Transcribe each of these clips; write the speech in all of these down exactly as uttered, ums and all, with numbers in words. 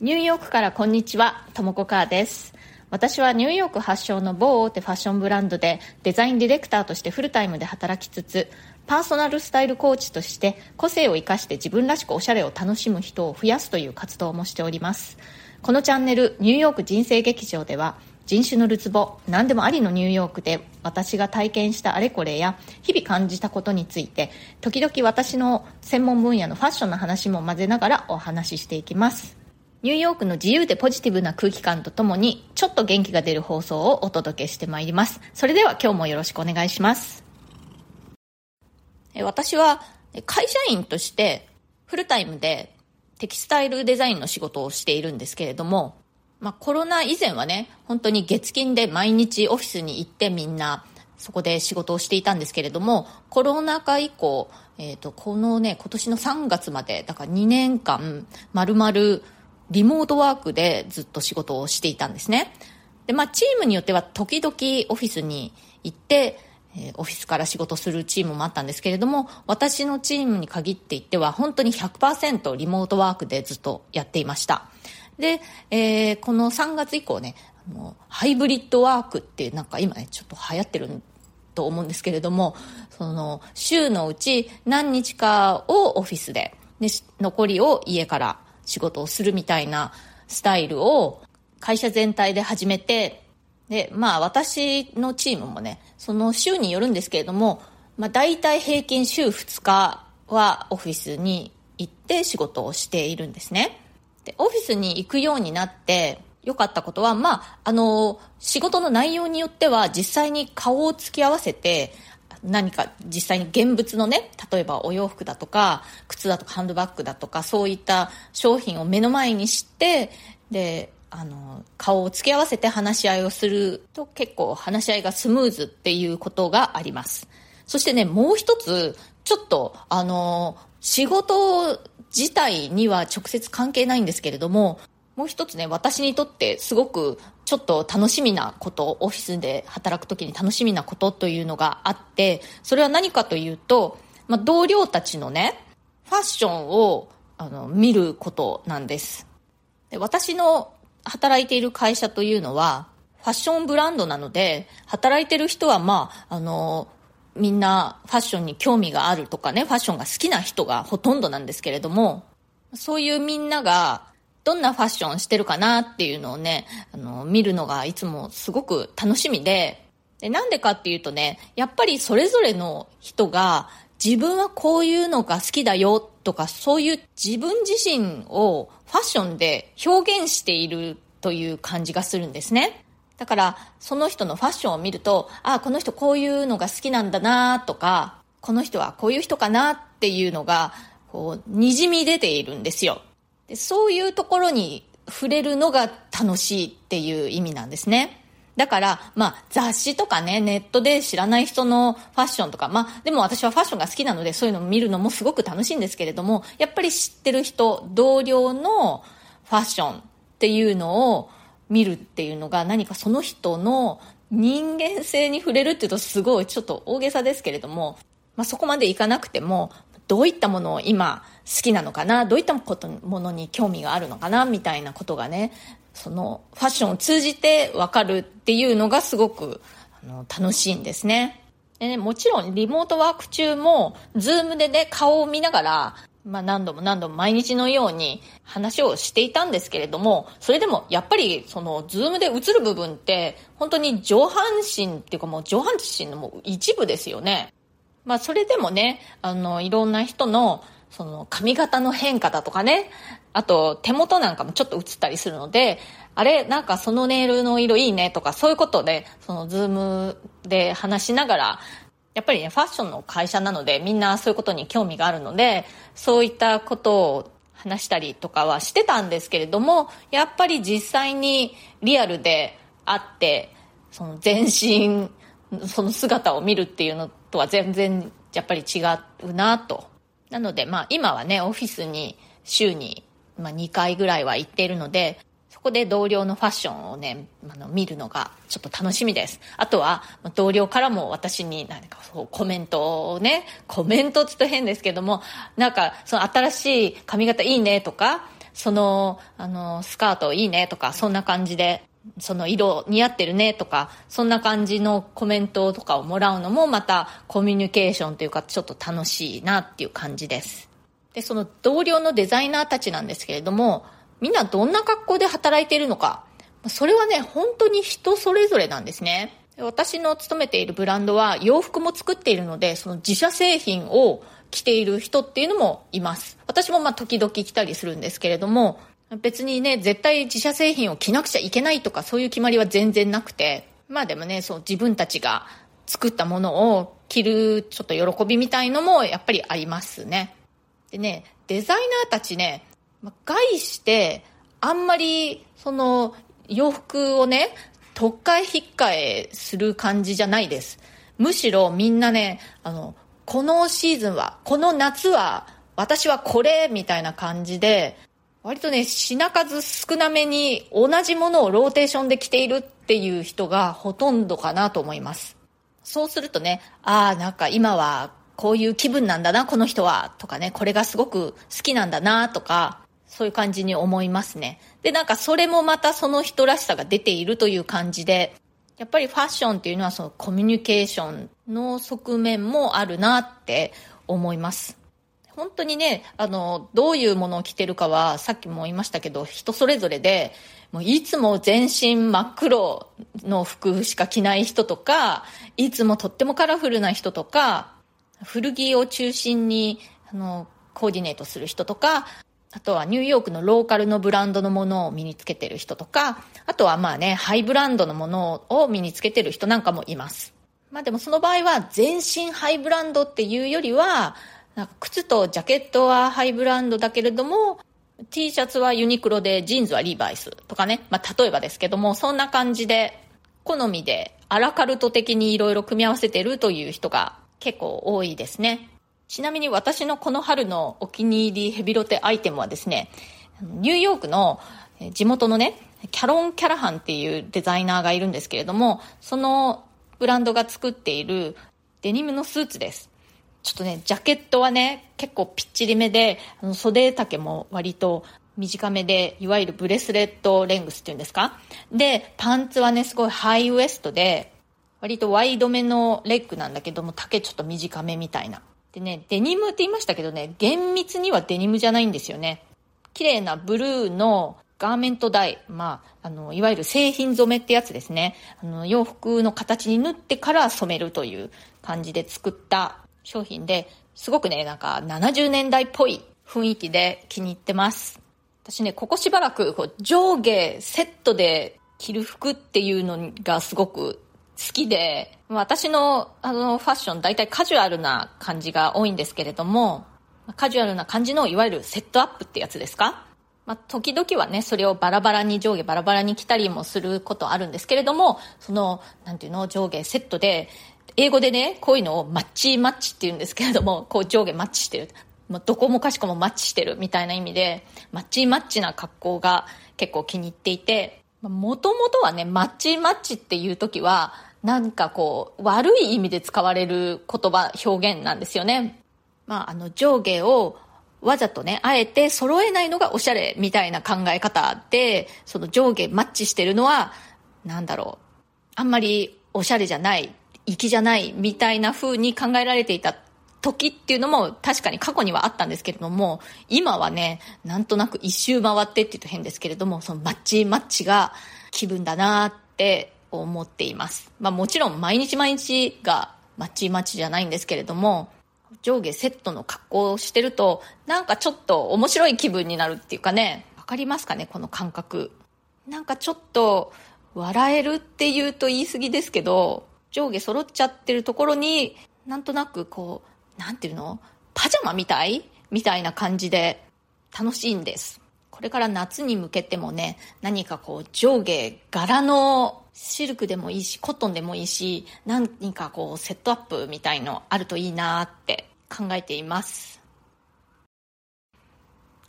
ニューヨークからこんにちは、ともこかーです。私はニューヨーク発祥の某大手ファッションブランドでデザインディレクターとしてフルタイムで働きつつ、パーソナルスタイルコーチとして個性を生かして自分らしくおしゃれを楽しむ人を増やすという活動もしております。このチャンネルニューヨーク人生劇場では、人種のるつぼ、何でもありのニューヨークで私が体験したあれこれや日々感じたことについて、時々私の専門分野のファッションの話も混ぜながらお話ししていきます。ニューヨークの自由でポジティブな空気感とともに、ちょっと元気が出る放送をお届けしてまいります。それでは今日もよろしくお願いします。私は会社員としてフルタイムでテキスタイルデザインの仕事をしているんですけれども、まあ、コロナ以前はね、本当に月金で毎日オフィスに行ってみんなそこで仕事をしていたんですけれども、コロナ禍以降、えーと、このね、今年のさんがつまで、だからにねんかん丸々リモートワークでずっと仕事をしていたんですね。で、まあ、チームによっては時々オフィスに行ってオフィスから仕事するチームもあったんですけれども、私のチームに限って言っては本当に ひゃくパーセント リモートワークでずっとやっていました。で、えー、このさんがつ以降ね、あのハイブリッドワークってなんか今ねちょっと流行ってると思うんですけれども、その週のうち何日かをオフィスで、で残りを家から仕事をするみたいなスタイルを会社全体で始めて、で、まあ私のチームもね、その週によるんですけれども、まあ大体平均週ふつかはオフィスに行って仕事をしているんですね。で、オフィスに行くようになって良かったことは、まああの仕事の内容によっては実際に顔を突き合わせて、何か実際に現物のね、例えばお洋服だとか靴だとかハンドバッグだとかそういった商品を目の前にして、であの顔を付け合わせて話し合いをすると結構話し合いがスムーズっていうことがあります。そしてね、もう一つちょっとあの仕事自体には直接関係ないんですけれども、もう一つね、私にとってすごくちょっと楽しみなこと、オフィスで働くときに楽しみなことというのがあって、それは何かというと、まあ、同僚たちのねファッションをあの見ることなんです。で、私の働いている会社というのはファッションブランドなので、働いてる人はまああのみんなファッションに興味があるとかね、ファッションが好きな人がほとんどなんですけれども、そういうみんながどんなファッションしてるかなっていうのをね、あの見るのがいつもすごく楽しみで、で、なんでかっていうとね、やっぱりそれぞれの人が自分はこういうのが好きだよとか、そういう自分自身をファッションで表現しているという感じがするんですね。だからその人のファッションを見ると、あ、この人こういうのが好きなんだなとか、この人はこういう人かなっていうのがこう滲み出ているんですよ。で、そういうところに触れるのが楽しいっていう意味なんですね。だから、まあ、雑誌とかね、ネットで知らない人のファッションとか、まあ、でも私はファッションが好きなので、そういうのを見るのもすごく楽しいんですけれども、やっぱり知ってる人、同僚のファッションっていうのを見るっていうのが、何かその人の人間性に触れるっていうと、すごいちょっと大げさですけれども、まあ、そこまでいかなくても、どういったものを今好きなのかな、どういったものに興味があるのかなみたいなことがね、そのファッションを通じて分かるっていうのがすごくあの楽しいんですね。でね、もちろんリモートワーク中も Zoom でね、顔を見ながら、まあ、何度も何度も毎日のように話をしていたんですけれども、それでもやっぱりその Zoom で映る部分って本当に上半身っていうか、もう上半身のもう一部ですよね。まあ、それでもね、あのいろんな人のその髪型の変化だとかね、あと手元なんかもちょっと映ったりするので、あれ、なんかそのネイルの色いいねとか、そういうことでそのズームで話しながら、やっぱりねファッションの会社なのでみんなそういうことに興味があるので、そういったことを話したりとかはしてたんですけれども、やっぱり実際にリアルで会って、その全身その姿を見るっていうのとは全然やっぱり違うなと。なので、まあ今はね、オフィスに週ににかいぐらいは行っているので、そこで同僚のファッションをね、あの見るのがちょっと楽しみです。あとは同僚からも私に何かそうコメントをね、コメントちょっと変ですけども、なんかその新しい髪型いいねとか、その、あの、スカートいいねとか、そんな感じで、その色似合ってるねとか、そんな感じのコメントとかをもらうのもまたコミュニケーションというかちょっと楽しいなっていう感じです。で、その同僚のデザイナーたちなんですけれども、みんなどんな格好で働いているのか、それはね、本当に人それぞれなんですね。私の勤めているブランドは洋服も作っているので、その自社製品を着ている人っていうのもいます。私もまあ時々着たりするんですけれども、別にね、絶対自社製品を着なくちゃいけないとかそういう決まりは全然なくて、まあでもね、そう自分たちが作ったものを着るちょっと喜びみたいのもやっぱりありますね。でね、デザイナーたちね、概してあんまりその洋服をね、とっかえひっかえする感じじゃないです。むしろみんなね、あの、このシーズンは、この夏は、私はこれみたいな感じで、割とね、品数少なめに同じものをローテーションで着ているっていう人がほとんどかなと思います。そうするとね、ああ、なんか今はこういう気分なんだな、この人は、とかね、これがすごく好きなんだな、とか、そういう感じに思いますね。で、なんかそれもまたその人らしさが出ているという感じで、やっぱりファッションっていうのはそのコミュニケーションの側面もあるなって思います。本当にね、あの、どういうものを着てるかはさっきも言いましたけど、人それぞれで、もういつも全身真っ黒の服しか着ない人とか、いつもとってもカラフルな人とか、古着を中心にあのコーディネートする人とか、あとはニューヨークのローカルのブランドのものを身につけてる人とか、あとはまあね、ハイブランドのものを身につけてる人なんかもいます。まあでもその場合は全身ハイブランドっていうよりは、なんか靴とジャケットはハイブランドだけれども、T シャツはユニクロでジーンズはリーバイスとかね、まあ例えばですけども、そんな感じで好みでアラカルト的にいろいろ組み合わせてるという人が結構多いですね。ちなみに私のこの春のお気に入りヘビロテアイテムはですね、ニューヨークの地元のね、キャロン・キャラハンっていうデザイナーがいるんですけれども、そのブランドが作っているデニムのスーツです。ちょっとね、ジャケットはね、結構ぴっちりめで、あの袖丈も割と短めで、いわゆるブレスレットレングスっていうんですか。で、パンツはね、すごいハイウエストで、割とワイドめのレッグなんだけども、丈ちょっと短めみたいな。でね、デニムって言いましたけどね、厳密にはデニムじゃないんですよね。綺麗なブルーのガーメントダイ、まあ、あの、いわゆる製品染めってやつですね。あの、洋服の形に縫ってから染めるという感じで作った商品で、すごくね、なんかななじゅうねんだいっぽい雰囲気で気に入ってます。私ね、ここしばらくこう上下セットで着る服っていうのがすごく好きで、私のあのファッション大体カジュアルな感じが多いんですけれども、カジュアルな感じのいわゆるセットアップってやつですか、まあ、時々はねそれをバラバラに上下バラバラに着たりもすることあるんですけれども、そのなんていうの上下セットで、英語でねこういうのをマッチマッチって言うんですけれども、こう上下マッチしてる、もうどこもかしこもマッチしてるみたいな意味でマッチマッチな格好が結構気に入っていて、もともとはねマッチマッチっていう時はなんかこう悪い意味で使われる言葉表現なんですよね。まああの上下をわざとねあえて揃えないのがおしゃれみたいな考え方で、その上下マッチしてるのはなんだろう、あんまりおしゃれじゃない粋じゃないみたいな風に考えられていた時っていうのも確かに過去にはあったんですけれども、今はねなんとなく一周回ってって言うと変ですけれども、そのマッチマッチが気分だなって思っています。まあもちろん毎日毎日がマッチマッチじゃないんですけれども、上下セットの格好をしてるとなんかちょっと面白い気分になるっていうかね、わかりますかねこの感覚。なんかちょっと笑えるっていうと言い過ぎですけど、上下揃っちゃってるところになんとなくこうなんていうのパジャマみたいみたいな感じで楽しいんです。これから夏に向けてもね、何かこう上下柄のシルクでもいいしコットンでもいいし、何かこうセットアップみたいのあるといいなって考えています。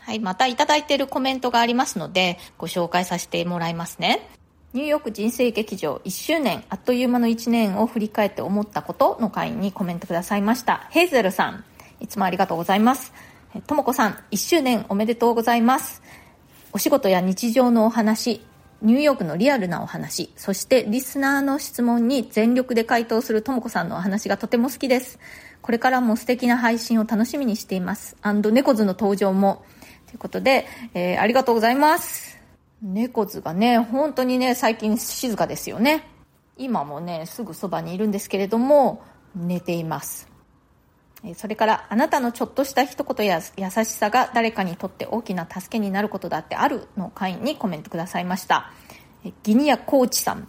はい、またいただいているコメントがありますのでご紹介させてもらいますね。ニューヨーク人生劇場いっしゅうねん、あっという間のいちねんを振り返って思ったことの回にコメントくださいました。ヘイゼルさん、いつもありがとうございます。ともこさん、いっしゅうねんおめでとうございます。お仕事や日常のお話、ニューヨークのリアルなお話、そしてリスナーの質問に全力で回答するともこさんのお話がとても好きです。これからも素敵な配信を楽しみにしています。アンド猫図の登場もということで、えー、ありがとうございます。猫図がね、本当にね、最近静かですよね。今もね、すぐそばにいるんですけれども寝ています。それからあなたのちょっとした一言や優しさが誰かにとって大きな助けになることだってあるの回にコメントくださいました。ギニアコーチさん、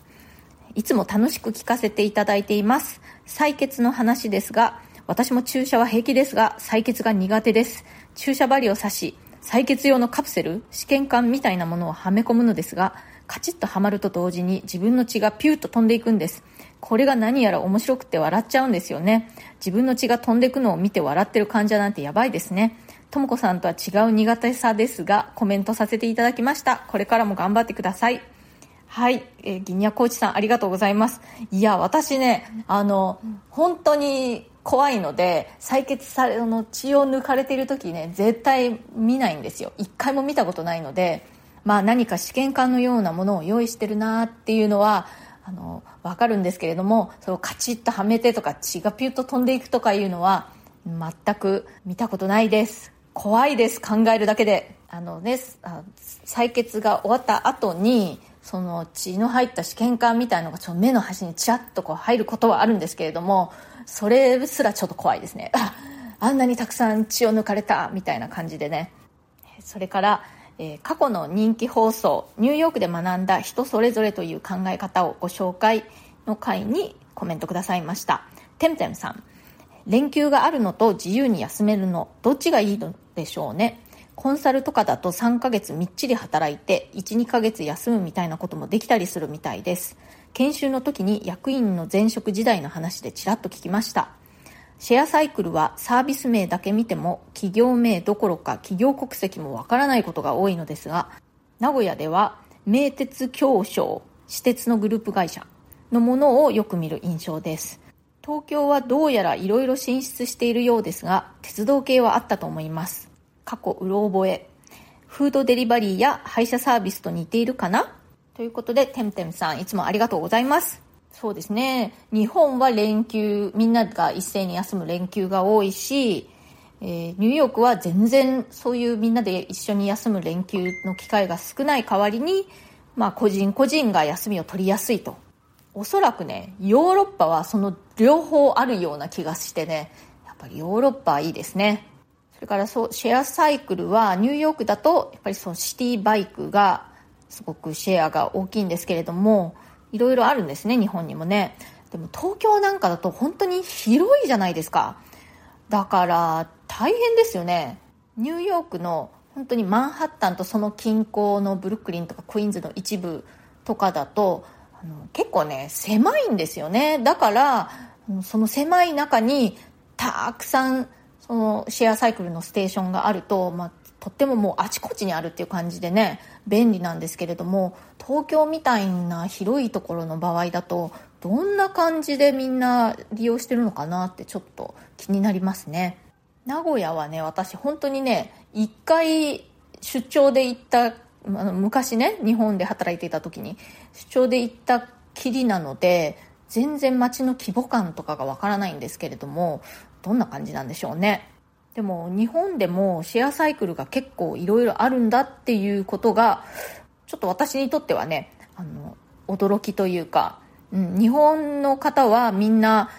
いつも楽しく聞かせていただいています。採血の話ですが、私も注射は平気ですが採血が苦手です。注射針を刺し、採血用のカプセル、試験管みたいなものをはめ込むのですが、カチッとはまると同時に自分の血がピューッと飛んでいくんです。これが何やら面白くて笑っちゃうんですよね。自分の血が飛んでいくのを見て笑ってる患者なんてやばいですね。ともこさんとは違う苦手さですがコメントさせていただきました。これからも頑張ってください。はい、えー、ギニアコーチさんありがとうございます。いや私ね、あの本当に怖いので採血されの血を抜かれている時ね、絶対見ないんですよ。一回も見たことないので、まあ、何か試験管のようなものを用意してるなっていうのはあの分かるんですけれども、それをカチッとはめてとか血がピュッと飛んでいくとかいうのは全く見たことないです。怖いです、考えるだけで。あの、ね、あ採血が終わった後にその血の入った試験管みたいのがちょっと目の端にチラッとこう入ることはあるんですけれども、それすらちょっと怖いですね。 あ, あんなにたくさん血を抜かれたみたいな感じでね。それからえー、過去の人気放送、ニューヨークで学んだ人それぞれという考え方をご紹介の回にコメントくださいました。てんてんさん、連休があるのと自由に休めるの、どっちがいいのでしょうね。コンサルとかだとさんかげつみっちり働いて いち、にかげつ休むみたいなこともできたりするみたいです。研修の時に役員の前職時代の話でちらっと聞きました。シェアサイクルはサービス名だけ見ても企業名どころか企業国籍もわからないことが多いのですが、名古屋では名鉄京商、私鉄のグループ会社のものをよく見る印象です。東京はどうやらいろいろ進出しているようですが、鉄道系はあったと思います。過去うろ覚え、フードデリバリーや配車サービスと似ているかなということで、てんてんさんいつもありがとうございます。そうですね、日本は連休、みんなが一斉に休む連休が多いし、えー、ニューヨークは全然そういうみんなで一緒に休む連休の機会が少ない代わりに、まあ、個人個人が休みを取りやすいと。おそらくね、ヨーロッパはその両方あるような気がしてね、やっぱりヨーロッパはいいですね。それからそうシェアサイクルはニューヨークだとやっぱりそのシティバイクがすごくシェアが大きいんですけれども、いろいろあるんですね、日本にもね。でも東京なんかだと本当に広いじゃないですか。だから大変ですよね。ニューヨークの本当にマンハッタンとその近郊のブルックリンとかクイーンズの一部とかだとあの結構ね狭いんですよね。だからその狭い中にたくさんそのシェアサイクルのステーションがあると、まあとってももうあちこちにあるっていう感じでね、便利なんですけれども、東京みたいな広いところの場合だとどんな感じでみんな利用してるのかなってちょっと気になりますね。名古屋はね、私本当にね一回出張で行った昔ね、日本で働いていた時に出張で行ったきりなので全然街の規模感とかがわからないんですけれども、どんな感じなんでしょうね。でも日本でもシェアサイクルが結構いろいろあるんだっていうことがちょっと私にとってはね、あの驚きというか、うん、日本の方はみんな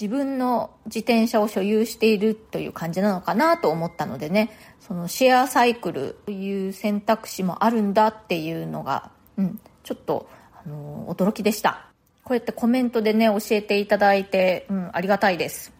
自分の自転車を所有しているという感じなのかなと思ったのでね、そのシェアサイクルという選択肢もあるんだっていうのが、うん、ちょっとあの驚きでした。こうやってコメントでね教えていただいて、うん、ありがたいです。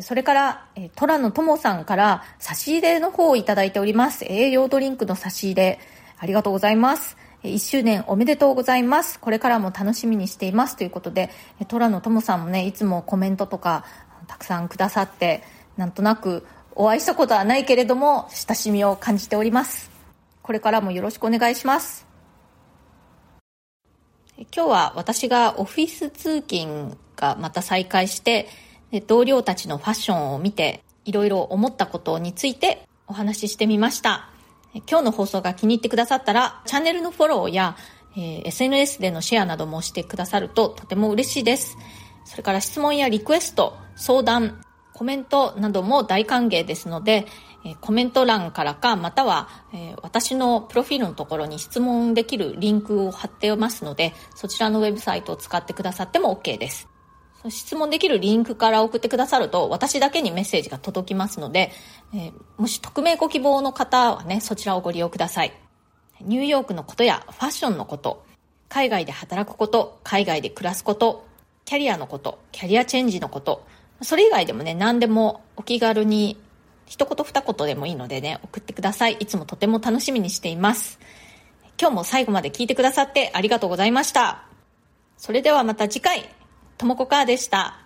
それからトラのともさんから差し入れの方をいただいております。栄養ドリンクの差し入れありがとうございます。いっしゅうねんおめでとうございます。これからも楽しみにしていますということで、トラのともさんもねいつもコメントとかたくさんくださって、なんとなくお会いしたことはないけれども親しみを感じております。これからもよろしくお願いします。今日は私がオフィス通勤がまた再開して、同僚たちのファッションを見ていろいろ思ったことについてお話ししてみました。今日の放送が気に入ってくださったら、チャンネルのフォローや、えー、エスエヌエス でのシェアなどもしてくださるととても嬉しいです。それから質問やリクエスト、相談、コメントなども大歓迎ですので、コメント欄からか、または私のプロフィールのところに質問できるリンクを貼ってますので、そちらのウェブサイトを使ってくださっても OK です。質問できるリンクから送ってくださると、私だけにメッセージが届きますので、もし匿名ご希望の方はね、そちらをご利用ください。ニューヨークのことやファッションのこと、海外で働くこと、海外で暮らすこと、キャリアのこと、キャリアチェンジのこと、それ以外でもね、何でもお気軽に一言二言でもいいのでね、送ってください。いつもとても楽しみにしています。今日も最後まで聞いてくださってありがとうございました。それではまた次回、ともこかーでした。